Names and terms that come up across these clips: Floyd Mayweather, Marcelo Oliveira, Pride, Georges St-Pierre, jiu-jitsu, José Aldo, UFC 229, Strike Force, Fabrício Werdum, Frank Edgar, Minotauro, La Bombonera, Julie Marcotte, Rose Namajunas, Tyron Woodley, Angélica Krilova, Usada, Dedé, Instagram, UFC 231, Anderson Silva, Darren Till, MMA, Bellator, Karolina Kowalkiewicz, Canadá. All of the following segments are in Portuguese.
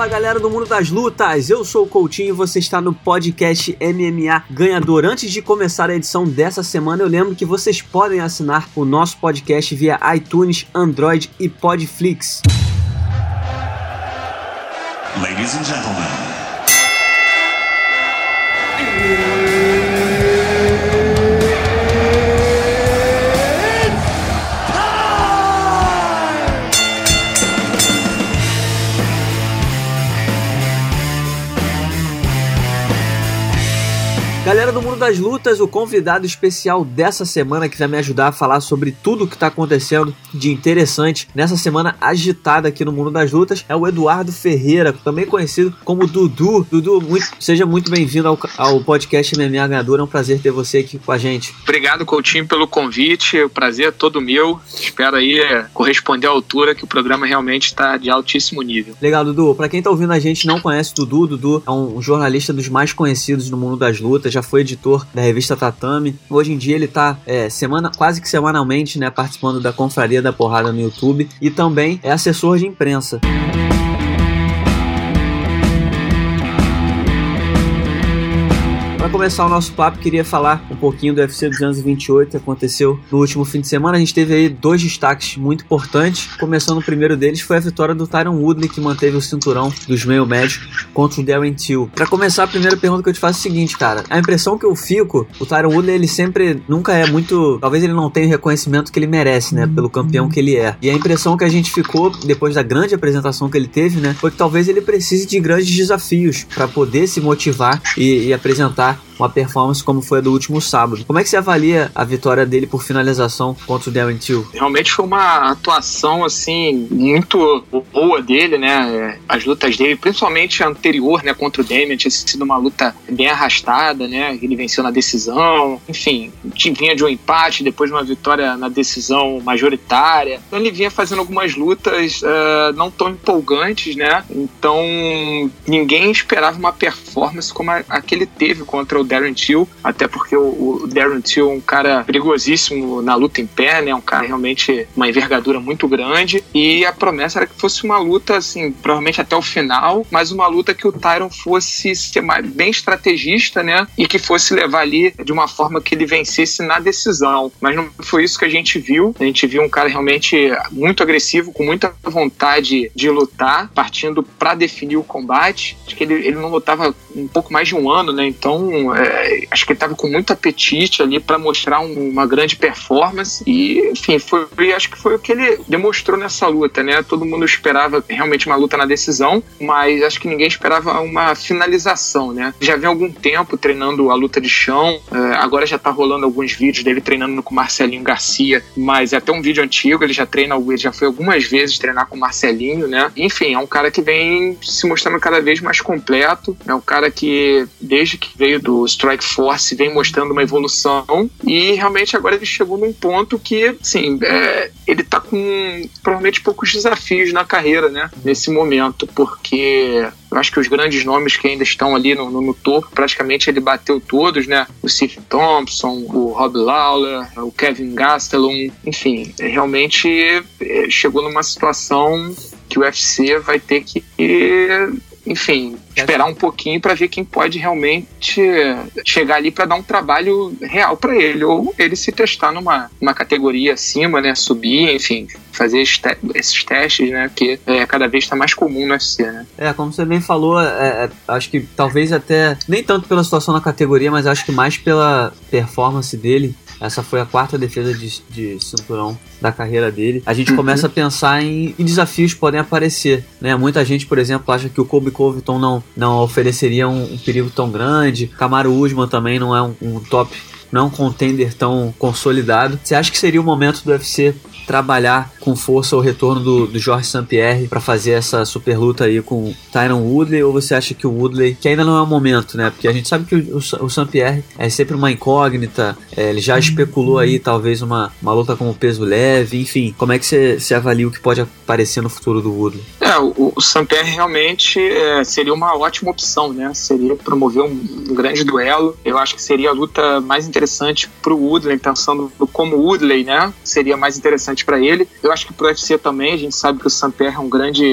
Fala galera do Mundo das Lutas, eu sou o Coutinho e você está no podcast MMA Ganhador. Antes de começar a edição dessa semana, eu lembro que vocês podem assinar o nosso podcast via iTunes, Android e Podflix. Ladies and gentlemen. Galera do Mundo das Lutas, o convidado especial dessa semana que vai me ajudar a falar sobre tudo o que está acontecendo de interessante nessa semana agitada aqui no Mundo das Lutas é o Eduardo Ferreira, também conhecido como Dudu. Dudu, seja muito bem-vindo ao podcast MMA Ganhador, é um prazer ter você aqui com a gente. Obrigado, Coutinho, pelo convite, o prazer é todo meu, espero aí corresponder à altura, que o programa realmente está de altíssimo nível. Legal, Dudu, para quem está ouvindo a gente e não conhece o Dudu é um jornalista dos mais conhecidos no Mundo das Lutas, já foi editor da revista Tatami. Hoje em dia ele está quase que semanalmente, né, participando da Confraria da Porrada no YouTube e também é assessor de imprensa. Para começar o nosso papo, queria falar um pouquinho do UFC 228 que aconteceu no último fim de semana. A gente teve aí dois destaques muito importantes. Começando, o primeiro deles foi a vitória do Tyron Woodley, que manteve o cinturão dos meio médio contra o Darren Till. Para começar, a primeira pergunta que eu te faço é a seguinte, cara. A impressão que eu fico, o Tyron Woodley, ele sempre nunca é muito... Talvez ele não tenha o reconhecimento que ele merece, né? Pelo campeão que ele é. E a impressão que a gente ficou, depois da grande apresentação que ele teve, né? Foi que talvez ele precise de grandes desafios para poder se motivar e apresentar uma performance como foi a do último sábado. Como é que você avalia a vitória dele por finalização contra o Darren Till? Realmente foi uma atuação, assim, muito boa dele, né? As lutas dele, principalmente a anterior, né, contra o Damien, tinha sido uma luta bem arrastada, né? Ele venceu na decisão, enfim, vinha de um empate, depois de uma vitória na decisão majoritária. Então ele vinha fazendo algumas lutas não tão empolgantes, né? Então ninguém esperava uma performance como a que ele teve contra o Darren Till, até porque o Darren Till é um cara perigosíssimo na luta em pé, né, um cara realmente uma envergadura muito grande, e a promessa era que fosse uma luta, assim, provavelmente até o final, mas uma luta que o Tyron fosse ser bem estrategista, né, e que fosse levar ali de uma forma que ele vencesse na decisão, mas não foi isso que a gente viu um cara realmente muito agressivo, com muita vontade de lutar, partindo pra definir o combate. Acho que ele não lutava um pouco mais de um ano, né, então acho que ele estava com muito apetite ali para mostrar uma grande performance e, enfim, acho que foi o que ele demonstrou nessa luta, né? Todo mundo esperava realmente uma luta na decisão, mas acho que ninguém esperava uma finalização, né? Já vem algum tempo treinando a luta de chão, agora já tá rolando alguns vídeos dele treinando com o Marcelinho Garcia, mas é até um vídeo antigo, ele já foi algumas vezes treinar com o Marcelinho, né? Enfim, é um cara que vem se mostrando cada vez mais completo, é um cara que, desde que veio do Strike Force, vem mostrando uma evolução, e realmente agora ele chegou num ponto que, assim, ele tá com provavelmente poucos desafios na carreira, né, nesse momento, porque eu acho que os grandes nomes que ainda estão ali no topo, praticamente ele bateu todos, né, o Stephen Thompson, o Rob Lawler, o Kelvin Gastelum, enfim, realmente chegou numa situação que o UFC vai ter que, enfim, esperar um pouquinho para ver quem pode realmente chegar ali para dar um trabalho real para ele, ou ele se testar numa categoria acima, né, subir, enfim, fazer esses testes, né, que cada vez está mais comum no UFC, né. Como você bem falou, acho que talvez até, nem tanto pela situação na categoria, mas acho que mais pela performance dele. Essa foi a quarta defesa de cinturão da carreira dele. A gente começa a pensar em desafios que podem aparecer, né? Muita gente, por exemplo, acha que o Colby Covington não ofereceria um perigo tão grande. Kamaru Usman também não é um top, não é um contender tão consolidado. Você acha que seria o momento do UFC trabalhar com força o retorno do Georges St-Pierre para fazer essa super luta aí com o Tyron Woodley, ou você acha que o Woodley, que ainda não é o momento, né? Porque a gente sabe que o St-Pierre é sempre uma incógnita, ele já especulou aí talvez uma luta como peso leve, enfim, como é que você avalia o que pode aparecer no futuro do Woodley? O St-Pierre realmente seria uma ótima opção, né? Seria promover um grande duelo, eu acho que seria a luta mais interessante pro Woodley, pensando como o Woodley, né? Seria mais interessante excelente para ele. Eu acho que pro UFC também, a gente sabe que o St-Pierre é um grande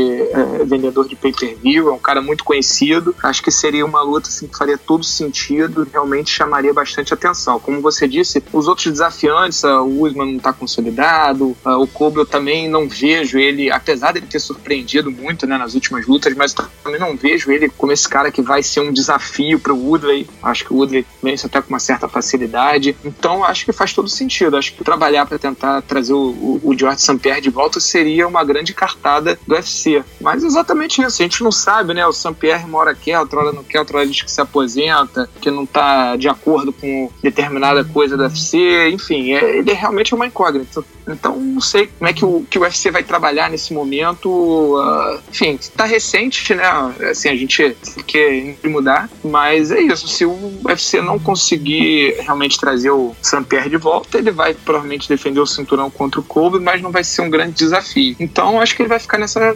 vendedor de pay-per-view, é um cara muito conhecido. Acho que seria uma luta assim, que faria todo sentido, realmente chamaria bastante atenção. Como você disse, os outros desafiantes, o Usman não está consolidado, o Kobe eu também não vejo ele, apesar dele ter surpreendido muito, né, nas últimas lutas, mas também não vejo ele como esse cara que vai ser um desafio pro Woodley. Acho que o Woodley vence até com uma certa facilidade, então acho que faz todo sentido. Acho que trabalhar para tentar trazer o Georges St-Pierre de volta seria uma grande cartada do UFC, mas é exatamente isso, a gente não sabe, né, o St-Pierre mora aqui, outra hora não quer, outra hora diz que se aposenta, que não tá de acordo com determinada coisa do UFC, enfim, ele é realmente uma incógnita. Então não sei como é que o UFC vai trabalhar nesse momento, enfim, tá recente, né, assim, a gente quer mudar, mas é isso, se o UFC não conseguir realmente trazer o St-Pierre de volta, ele vai provavelmente defender o cinturão contra o Kobe, mas não vai ser um grande desafio, então acho que ele vai ficar nessa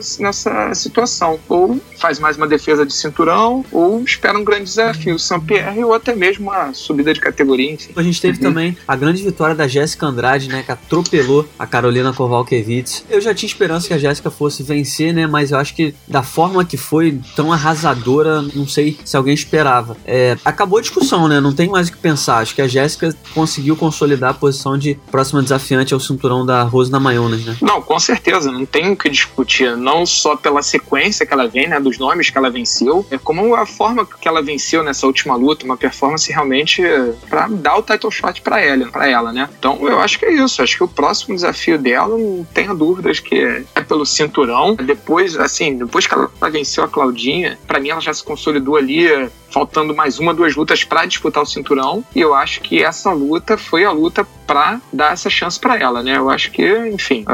situação, ou faz mais uma defesa de cinturão, ou espera um grande desafio, o St-Pierre, ou até mesmo uma subida de categoria, enfim. A gente teve também a grande vitória da Jéssica Andrade, né, que atropelou a Karolina Kowalkiewicz. Eu já tinha esperança que a Jéssica fosse vencer, né, mas eu acho que da forma que foi, tão arrasadora, não sei se alguém esperava. Acabou a discussão, né, não tem mais o que pensar, acho que a Jéssica conseguiu consolidar a posição de próxima desafiante ao cinturão da Rose Namajunas, né. Não, com certeza, não tem o que discutir, não só pela sequência que ela vem, né, dos nomes que ela venceu, como a forma que ela venceu nessa última luta, uma performance realmente pra dar o title shot pra ela, né. Então eu acho que é isso, acho que o próximo desafio dela, não tenho dúvidas que é pelo cinturão. Depois, assim, depois que ela venceu a Claudinha, pra mim ela já se consolidou ali, faltando mais uma, duas lutas pra disputar o cinturão, e eu acho que essa luta foi a luta pra dar essa chance pra ela, né, eu acho que, enfim,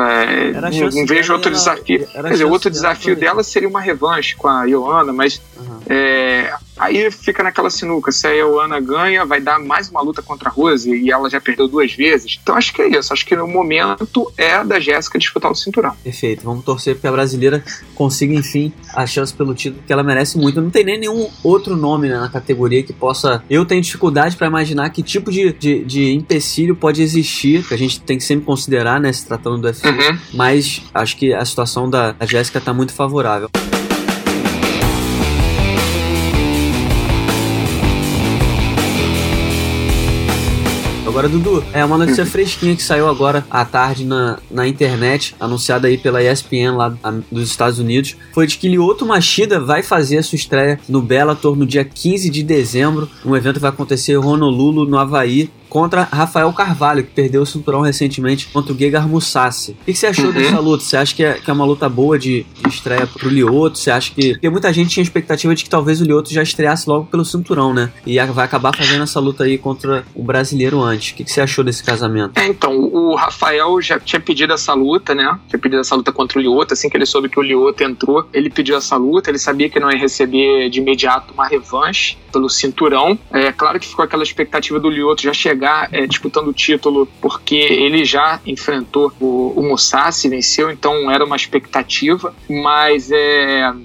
não vejo outro desafio, quer dizer, outro desafio dela seria uma revanche com a Ioana, mas aí fica naquela sinuca, se a Ioana ganha, vai dar mais uma luta contra a Rose, e ela já perdeu duas vezes, então acho que é isso, acho que no momento é da Jéssica disputar o cinturão. Perfeito, vamos torcer porque a brasileira consiga, enfim, a chance pelo título que ela merece muito. Não tem nem nenhum outro nome, né, na categoria que possa, eu tenho dificuldade pra imaginar que tipo de empecilho pode existir, que a gente tem que sempre considerar, né, se tratando do UFC, mas acho que a situação da Jéssica tá muito favorável. Agora, Dudu, uma notícia fresquinha que saiu agora à tarde na internet, anunciada aí pela ESPN lá dos Estados Unidos, foi de que Lyoto Machida vai fazer a sua estreia no Bellator no dia 15 de dezembro, um evento que vai acontecer em Honolulu, no Havaí, contra Rafael Carvalho, que perdeu o cinturão recentemente contra o Gegard Mousasi. O que você achou dessa luta? Você acha que é uma luta boa de estreia pro Lyoto? Você acha que... Porque muita gente tinha expectativa de que talvez o Lyoto já estreasse logo pelo cinturão, né? E vai acabar fazendo essa luta aí contra o brasileiro antes. O que você achou desse casamento? Então, o Rafael já tinha pedido essa luta, né? Tinha pedido essa luta contra o Lyoto. Assim que ele soube que o Lyoto entrou, ele pediu essa luta. Ele sabia que não ia receber de imediato uma revanche pelo cinturão. É claro que ficou aquela expectativa do Lyoto já chegar disputando o título, porque ele já enfrentou o Mousasi, venceu, então era uma expectativa, mas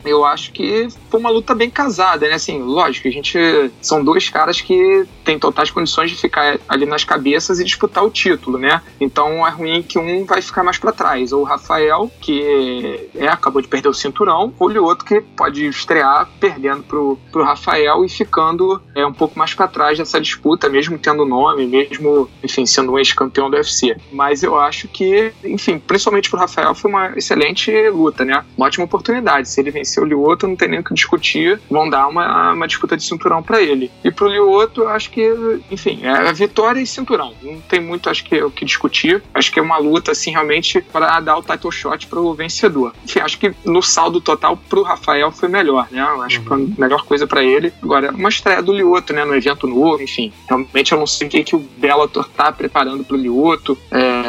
eu acho que foi uma luta bem casada, né, assim, lógico, a gente são dois caras que têm totais condições de ficar ali nas cabeças e disputar o título, né, então é ruim que um vai ficar mais pra trás, ou o Rafael, que acabou de perder o cinturão, ou o outro que pode estrear perdendo pro Rafael e ficando um pouco mais pra trás dessa disputa, mesmo tendo nome, mesmo, enfim, sendo um ex-campeão do UFC. Mas eu acho que, enfim, principalmente pro Rafael, foi uma excelente luta, né? Uma ótima oportunidade. Se ele vencer o Lyoto, não tem nem o que discutir. Vão dar uma disputa de cinturão pra ele. E pro Lyoto, eu acho que, enfim, é vitória e cinturão. Não tem muito, acho que, o que discutir. Acho que é uma luta, assim, realmente pra dar o title shot pro vencedor. Enfim, acho que no saldo total pro Rafael foi melhor, né? Eu acho que foi a melhor coisa pra ele. Agora, uma estreia do Lyoto, né? No evento novo, enfim. Realmente eu não sei que o Bellator tá preparando pro Lyoto,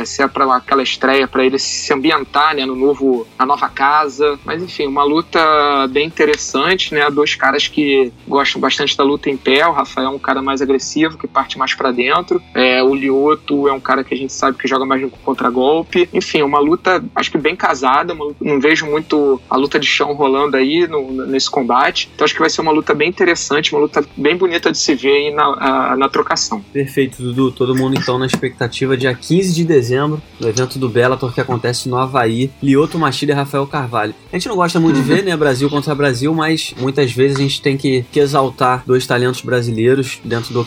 se é pra aquela estreia pra ele se ambientar, né, na nova casa, mas enfim, uma luta bem interessante, né, dois caras que gostam bastante da luta em pé, o Rafael é um cara mais agressivo, que parte mais pra dentro, o Lyoto é um cara que a gente sabe que joga mais no contragolpe, enfim, uma luta, acho que bem casada, não vejo muito a luta de chão rolando aí nesse combate, então acho que vai ser uma luta bem interessante, uma luta bem bonita de se ver aí na trocação. Perfeito. Perfeito, Dudu. Todo mundo então na expectativa dia 15 de dezembro do evento do Bellator que acontece no Havaí, Lyoto Machida e Rafael Carvalho. A gente não gosta muito de ver, né, Brasil contra Brasil, mas muitas vezes a gente tem que exaltar dois talentos brasileiros dentro do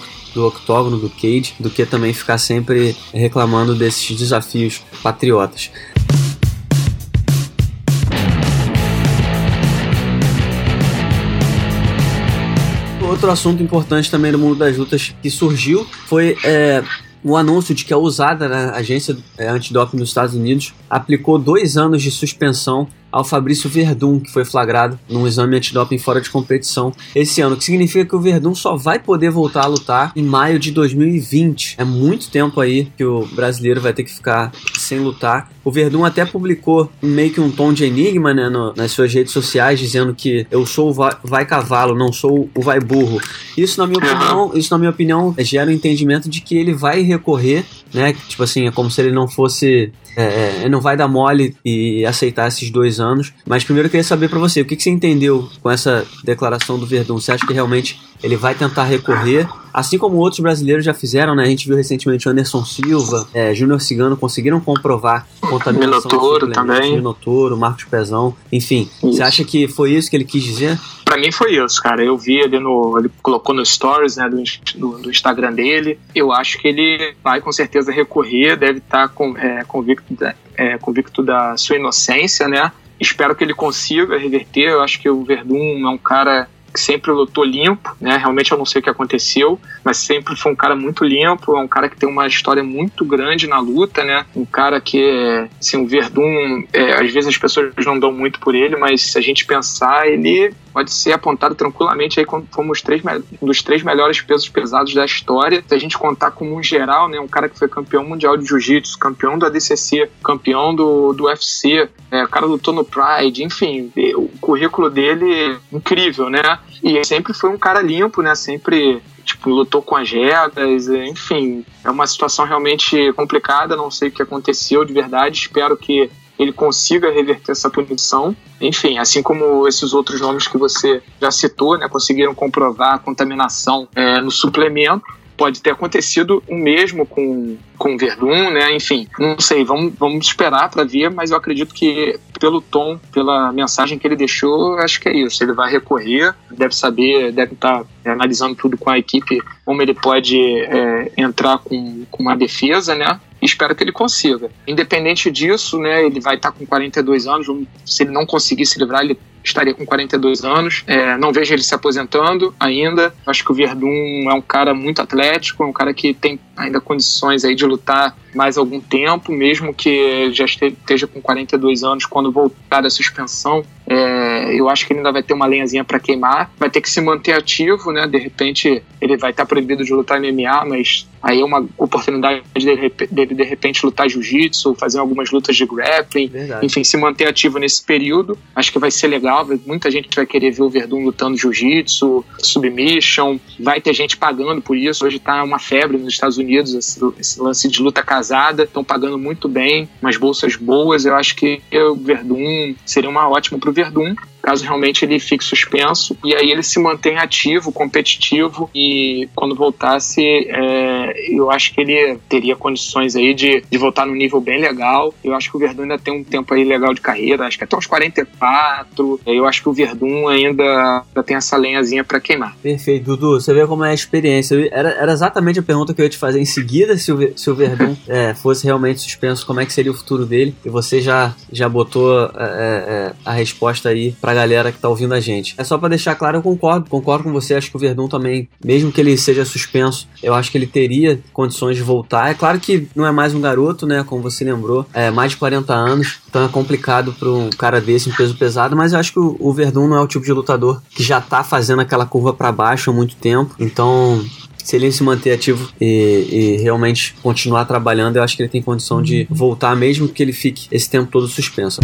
octógono, do cage, do que também ficar sempre reclamando desses desafios patriotas. Outro assunto importante também no mundo das lutas que surgiu foi o anúncio de que a USADA, né, a agência antidoping dos Estados Unidos, aplicou 2 anos de suspensão ao Fabrício Werdum, que foi flagrado num exame antidoping fora de competição esse ano, o que significa que o Werdum só vai poder voltar a lutar em maio de 2020. É muito tempo aí que o brasileiro vai ter que ficar sem lutar. O Werdum até publicou meio que um tom de enigma, né, nas suas redes sociais, dizendo que eu sou o vai cavalo, não sou o vai burro. Isso, na minha opinião, gera o entendimento de que ele vai recorrer, né, tipo assim, é como se ele não fosse... ele não vai dar mole e aceitar esses 2 anos. Mas primeiro eu queria saber pra você, o que você entendeu com essa declaração do Werdum? Você acha que realmente ele vai tentar recorrer? Assim como outros brasileiros já fizeram, né? A gente viu recentemente o Anderson Silva, Júnior Cigano, conseguiram comprovar contaminação. Minotauro também. Minotauro, Marcos Pezão, enfim. Isso. Você acha que foi isso que ele quis dizer? Pra mim foi isso, cara. Eu vi ele ele colocou no stories, né, do Instagram dele. Eu acho que ele vai com certeza recorrer, deve estar convicto da sua inocência, né? Espero que ele consiga reverter. Eu acho que o Werdum é um cara que sempre lutou limpo, né? Realmente eu não sei o que aconteceu, mas sempre foi um cara muito limpo, é um cara que tem uma história muito grande na luta, né? Um cara que, assim, o Werdum, às vezes as pessoas não dão muito por ele, mas se a gente pensar, ele pode ser apontado tranquilamente aí como dos três melhores pesos pesados da história. Se a gente contar como um geral, né? Um cara que foi campeão mundial de jiu-jitsu, campeão da ADCC, campeão do UFC, o cara lutou no Pride, enfim, o currículo dele é incrível, né? E sempre foi um cara limpo, né? Sempre, tipo, lutou com as regras, enfim. É uma situação realmente complicada, não sei o que aconteceu de verdade. Espero que ele consiga reverter essa punição. Enfim, assim como esses outros nomes que você já citou, né? Conseguiram comprovar a contaminação no suplemento. Pode ter acontecido o mesmo com o Werdum, né? Enfim, não sei, vamos esperar para ver, mas eu acredito que pelo tom, pela mensagem que ele deixou, acho que é isso. Ele vai recorrer, deve estar analisando tudo com a equipe, como ele pode entrar com uma defesa, né? Espero que ele consiga. Independente disso, né, ele vai estar com 42 anos. Se ele não conseguir se livrar, ele estaria com 42 anos. Não vejo ele se aposentando ainda. Acho que o Werdum é um cara muito atlético, é um cara que tem ainda condições aí de lutar mais algum tempo, mesmo que já esteja com 42 anos quando voltar da suspensão. Eu acho que ele ainda vai ter uma lenhazinha para queimar, vai ter que se manter ativo, né? De repente ele vai estar proibido de lutar MMA, mas aí é uma oportunidade dele de repente lutar jiu-jitsu, fazer algumas lutas de grappling. Verdade. Enfim, se manter ativo nesse período, acho que vai ser legal, muita gente vai querer ver o Werdum lutando jiu-jitsu, submission, vai ter gente pagando por isso. Hoje tá uma febre nos Estados Unidos, esse lance de luta casada, estão pagando muito bem, umas bolsas boas. Eu acho que o Werdum seria uma ótima pro Werdum, caso realmente ele fique suspenso, e aí ele se mantém ativo, competitivo, e quando voltasse, eu acho que ele teria condições aí de voltar num nível bem legal. Eu acho que o Werdum ainda tem um tempo aí legal de carreira, acho que até uns 44, eu acho que o Werdum ainda tem essa lenhazinha pra queimar. Perfeito, Dudu, você vê como é a experiência. Era exatamente a pergunta que eu ia te fazer em seguida, se o Werdum fosse realmente suspenso, como é que seria o futuro dele, e você já botou a resposta aí pra galera que tá ouvindo a gente. É só pra deixar claro, eu concordo com você, acho que o Werdum também, mesmo que ele seja suspenso, eu acho que ele teria condições de voltar. É claro que não é mais um garoto, né, como você lembrou, mais de 40 anos, então é complicado pra um cara desse em peso pesado, mas eu acho que o Werdum não é o tipo de lutador que já tá fazendo aquela curva pra baixo há muito tempo, então se ele se manter ativo e realmente continuar trabalhando, eu acho que ele tem condição de voltar, mesmo que ele fique esse tempo todo suspenso.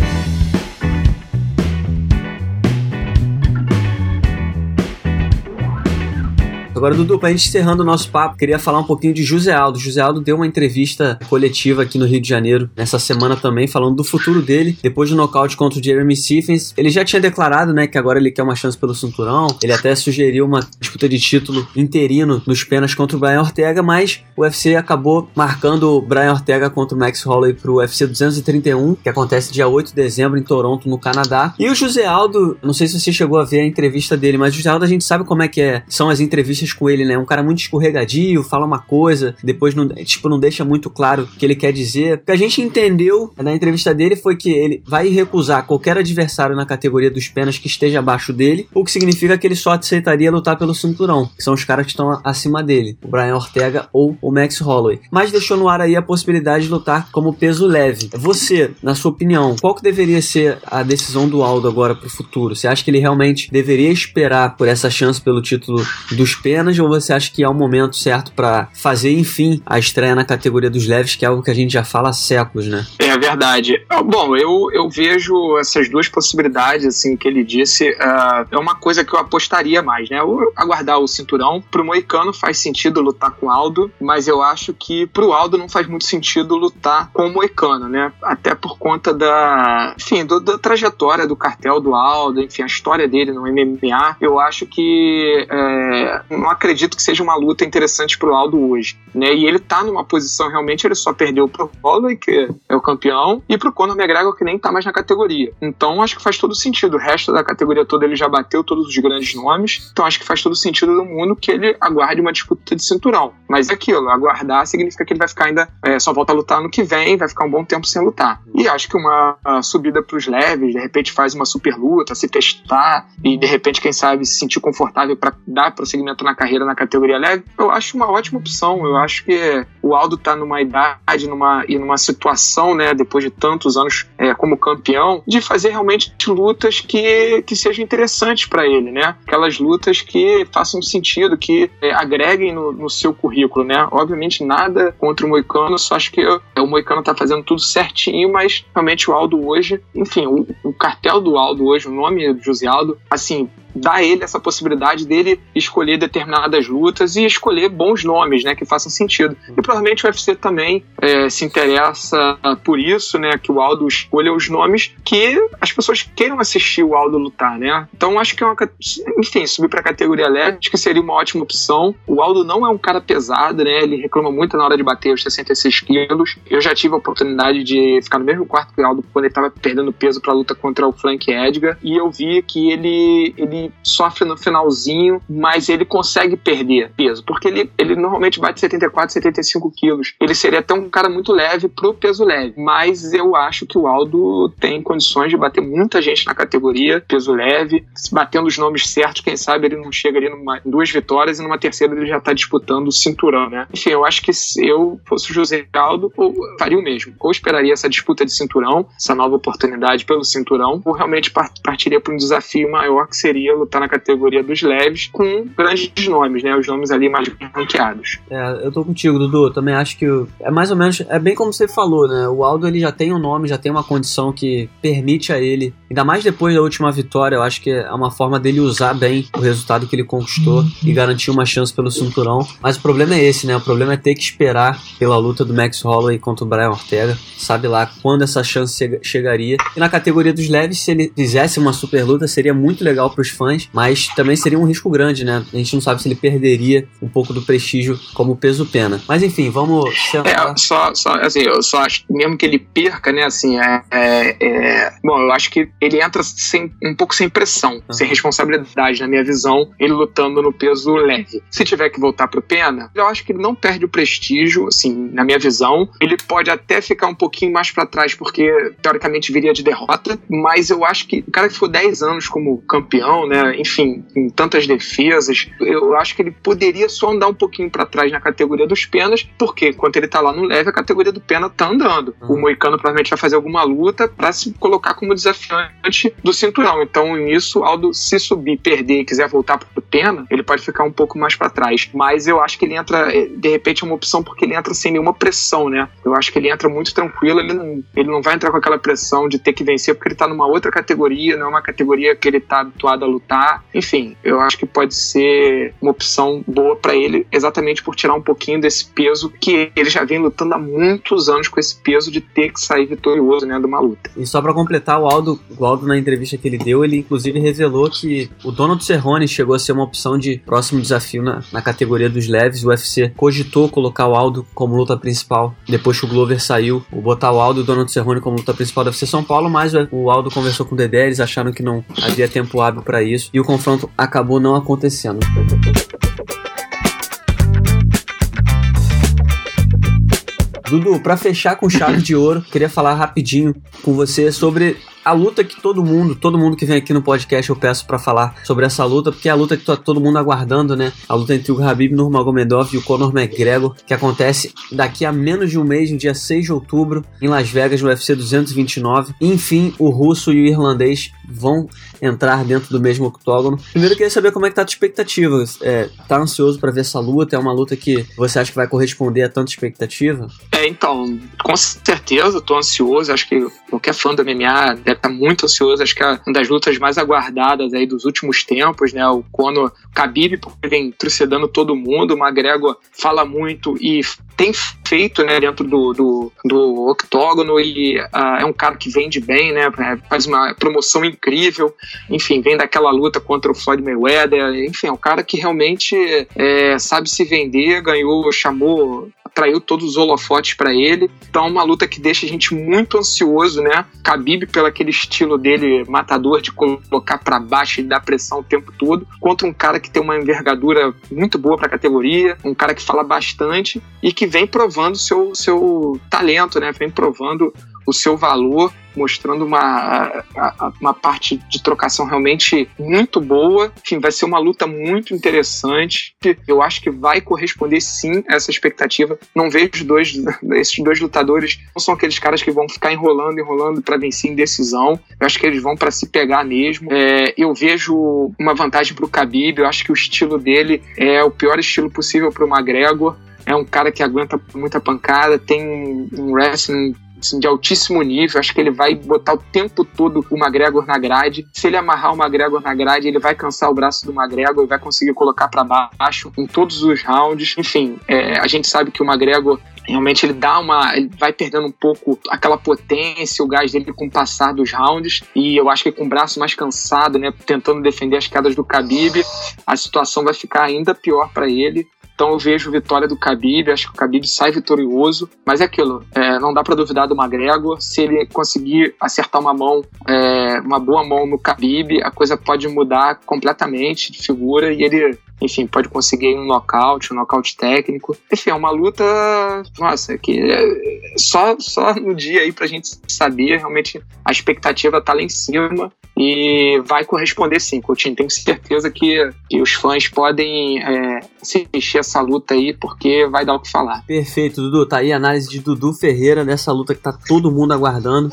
Agora, Dudu, pra gente encerrando o nosso papo, queria falar um pouquinho de José Aldo. José Aldo deu uma entrevista coletiva aqui no Rio de Janeiro, nessa semana também, falando do futuro dele, depois do nocaute contra o Jeremy Stephens. Ele já tinha declarado, né, que agora ele quer uma chance pelo cinturão, ele até sugeriu uma disputa de título interino nos penas contra o Brian Ortega, mas o UFC acabou marcando o Brian Ortega contra o Max Holloway pro UFC 231, que acontece dia 8 de dezembro em Toronto, no Canadá. E o José Aldo, não sei se você chegou a ver a entrevista dele, mas o José Aldo, a gente sabe como é que são as entrevistas com ele, né? Um cara muito escorregadio, fala uma coisa, depois não deixa muito claro o que ele quer dizer. O que a gente entendeu na entrevista dele foi que ele vai recusar qualquer adversário na categoria dos penas que esteja abaixo dele, o que significa que ele só aceitaria lutar pelo cinturão, que são os caras que estão acima dele, o Brian Ortega ou o Max Holloway. Mas deixou no ar aí a possibilidade de lutar como peso leve. Você, na sua opinião, qual que deveria ser a decisão do Aldo agora pro futuro? Você acha que ele realmente deveria esperar por essa chance pelo título dos penas, ou você acha que é o momento certo para fazer, enfim, a estreia na categoria dos leves, que é algo que a gente já fala há séculos, né? É verdade. Bom, eu vejo essas duas possibilidades, assim, que ele disse, é uma coisa que eu apostaria mais, né? Ou aguardar o cinturão. Pro Moicano faz sentido lutar com o Aldo, mas eu acho que pro Aldo não faz muito sentido lutar com o Moicano, né? Até por conta da trajetória do cartel do Aldo, enfim, a história dele no MMA, eu acho que não acredito que seja uma luta interessante pro Aldo hoje, né? E ele tá numa posição, realmente, ele só perdeu pro Holloway, que é o campeão, e pro Conor McGregor, que nem tá mais na categoria. Então acho que faz todo sentido. O resto da categoria toda ele já bateu todos os grandes nomes, então acho que faz todo sentido no mundo que ele aguarde uma disputa de cinturão. Mas aquilo, aguardar significa que ele vai ficar ainda, só volta a lutar ano que vem, vai ficar um bom tempo sem lutar. E acho que uma subida pros leves, de repente faz uma super luta, se testar, e de repente, quem sabe, se sentir confortável para dar prosseguimento na carreira na categoria leve, eu acho uma ótima opção. Eu acho que o Aldo tá numa idade e numa situação, né, depois de tantos anos como campeão, de fazer realmente lutas que sejam interessantes para ele, né? Aquelas lutas que façam sentido, que agreguem no seu currículo, né? Obviamente nada contra o Moicano, só acho que o Moicano tá fazendo tudo certinho, mas realmente o Aldo hoje, enfim, o cartel do Aldo hoje, o nome do José Aldo, assim, dá a ele essa possibilidade dele escolher determinadas lutas e escolher bons nomes, né, que façam sentido. E provavelmente o UFC também se interessa por isso, né, que o Aldo escolha os nomes que as pessoas queiram assistir o Aldo lutar, né? Então acho que enfim, subir para a categoria leve acho que seria uma ótima opção. O Aldo não é um cara pesado, né? Ele reclama muito na hora de bater os 66 quilos. Eu já tive a oportunidade de ficar no mesmo quarto que o Aldo quando ele estava perdendo peso para a luta contra o Frank Edgar, e eu vi que ele sofre no finalzinho, mas ele consegue perder peso, porque ele normalmente bate 74, 75 quilos. Ele seria até um cara muito leve pro peso leve, mas eu acho que o Aldo tem condições de bater muita gente na categoria peso leve, se batendo os nomes certos, quem sabe ele não chega ali em duas vitórias e numa terceira ele já tá disputando o cinturão, né? Enfim, eu acho que se eu fosse o José Aldo, eu faria o mesmo, ou esperaria essa disputa de cinturão, essa nova oportunidade pelo cinturão, ou realmente partiria para um desafio maior, que seria lutar na categoria dos leves com grandes nomes, né? Os nomes ali mais ranqueados. Eu tô contigo, Dudu. Eu também acho que é mais ou menos, é bem como você falou, né? O Aldo, ele já tem um nome, já tem uma condição que permite a ele, ainda mais depois da última vitória, eu acho que é uma forma dele usar bem o resultado que ele conquistou e garantir uma chance pelo cinturão. Mas o problema é esse, né? O problema é ter que esperar pela luta do Max Holloway contra o Brian Ortega. Sabe lá quando essa chance chegaria. E na categoria dos leves, se ele fizesse uma super luta, seria muito legal pros fãs, mas também seria um risco grande, né? A gente não sabe se ele perderia um pouco do prestígio como peso-pena. Mas enfim, vamos... Assim, eu só acho que mesmo que ele perca, né, assim, bom, eu acho que ele entra um pouco sem pressão, sem responsabilidade, na minha visão, ele lutando no peso leve. Se tiver que voltar pro pena, eu acho que ele não perde o prestígio, assim, na minha visão. Ele pode até ficar um pouquinho mais pra trás, porque teoricamente viria de derrota, mas eu acho que o cara que ficou 10 anos como campeão, né? Enfim, com tantas defesas, eu acho que ele poderia só andar um pouquinho para trás na categoria dos penas, porque enquanto ele tá lá no leve, a categoria do Pena tá andando. O Moicano provavelmente vai fazer alguma luta pra se colocar como desafiante do cinturão. Então, nisso, Aldo, se subir, perder e quiser voltar pro Pena, ele pode ficar um pouco mais pra trás. Mas eu acho que ele entra, de repente, é uma opção porque ele entra sem nenhuma pressão, né? Eu acho que ele entra muito tranquilo, ele não vai entrar com aquela pressão de ter que vencer porque ele tá numa outra categoria, não é uma categoria que ele tá habituado a lutar. Enfim, eu acho que pode ser uma opção boa pra ele, exatamente por tirar um pouquinho desse peso que ele já vem lutando há muitos anos com esse peso de ter que sair vitorioso, né, de uma luta. E só pra completar, o Aldo na entrevista que ele deu, ele inclusive revelou que o Donald Cerrone chegou a ser uma opção de próximo desafio na categoria dos leves. O UFC cogitou colocar o Aldo como luta principal depois que o Glover saiu, botar o Aldo e o Donald Cerrone como luta principal da UFC São Paulo, mas o Aldo conversou com o Dedé, eles acharam que não havia tempo hábil pra isso e o confronto acabou não acontecendo. Dudu, pra fechar com chave de ouro, queria falar rapidinho com você sobre a luta que todo mundo que vem aqui no podcast eu peço pra falar sobre essa luta, porque é a luta que tá todo mundo aguardando, né? A luta entre o Khabib Nurmagomedov e o Conor McGregor, que acontece daqui a menos de um mês, no dia 6 de outubro, em Las Vegas, no UFC 229. Enfim, o russo e o irlandês vão entrar dentro do mesmo octógono. Primeiro eu queria saber como é que tá a tua expectativa. Tá ansioso pra ver essa luta? É uma luta que você acha que vai corresponder a tanta expectativa? Então, com certeza eu tô ansioso, acho que qualquer fã do MMA deve estar muito ansioso, acho que é uma das lutas mais aguardadas aí dos últimos tempos, né? O Conor, Khabib, porque vem trucidando todo mundo, o McGregor fala muito e tem feito, né, dentro do octógono, ele é um cara que vende bem, né, faz uma promoção incrível, enfim, vem daquela luta contra o Floyd Mayweather, enfim, é um cara que realmente sabe se vender, ganhou, chamou, atraiu todos os holofotes pra ele, então é uma luta que deixa a gente muito ansioso, né, Khabib pelo aquele estilo dele matador de colocar pra baixo e dar pressão o tempo todo, contra um cara que tem uma envergadura muito boa pra categoria, um cara que fala bastante e que vem provando seu talento, né, vem provando o seu valor, mostrando uma parte de trocação realmente muito boa. Enfim, vai ser uma luta muito interessante. Eu acho que vai corresponder sim a essa expectativa. Não vejo esses dois lutadores, não são aqueles caras que vão ficar enrolando para vencer em decisão. Eu acho que eles vão para se pegar mesmo. Eu vejo uma vantagem pro Khabib. Eu acho que o estilo dele é o pior estilo possível pro McGregor. É um cara que aguenta muita pancada, tem um wrestling de altíssimo nível, acho que ele vai botar o tempo todo o McGregor na grade. Se ele amarrar o McGregor na grade, ele vai cansar o braço do McGregor e vai conseguir colocar pra baixo em todos os rounds. Enfim, a gente sabe que o McGregor realmente ele vai perdendo um pouco aquela potência, o gás dele com o passar dos rounds, e eu acho que com o braço mais cansado, né, tentando defender as quedas do Khabib, a situação vai ficar ainda pior pra ele. Então eu vejo vitória do Khabib, acho que o Khabib sai vitorioso, mas é aquilo, não dá pra duvidar do McGregor, se ele conseguir acertar uma boa mão no Khabib, a coisa pode mudar completamente de figura e ele, enfim, pode conseguir um nocaute técnico. Enfim, é uma luta, nossa, que só no dia aí pra gente saber, realmente a expectativa tá lá em cima e vai corresponder sim, Coutinho. Tenho certeza que os fãs podem assistir essa luta aí, porque vai dar o que falar. Perfeito, Dudu. Tá aí a análise de Dudu Ferreira dessa luta que tá todo mundo aguardando.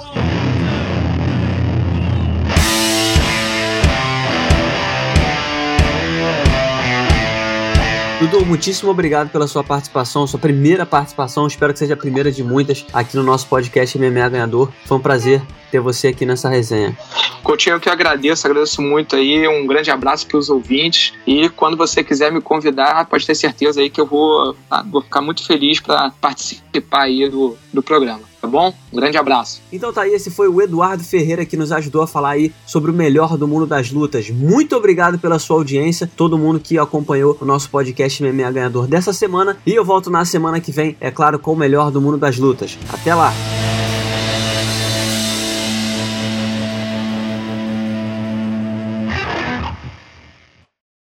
Dudu, muitíssimo obrigado pela sua participação, sua primeira participação, espero que seja a primeira de muitas aqui no nosso podcast MMA Ganhador. Foi um prazer ter você aqui nessa resenha. Coutinho, eu que agradeço muito aí, um grande abraço para os ouvintes e quando você quiser me convidar, pode ter certeza aí que eu vou ficar muito feliz para participar aí do programa. Tá bom? Um grande abraço. Então tá aí, esse foi o Eduardo Ferreira que nos ajudou a falar aí sobre o melhor do mundo das lutas. Muito obrigado pela sua audiência, todo mundo que acompanhou o nosso podcast MMA Ganhador dessa semana, e eu volto na semana que vem, é claro, com o melhor do mundo das lutas. Até lá!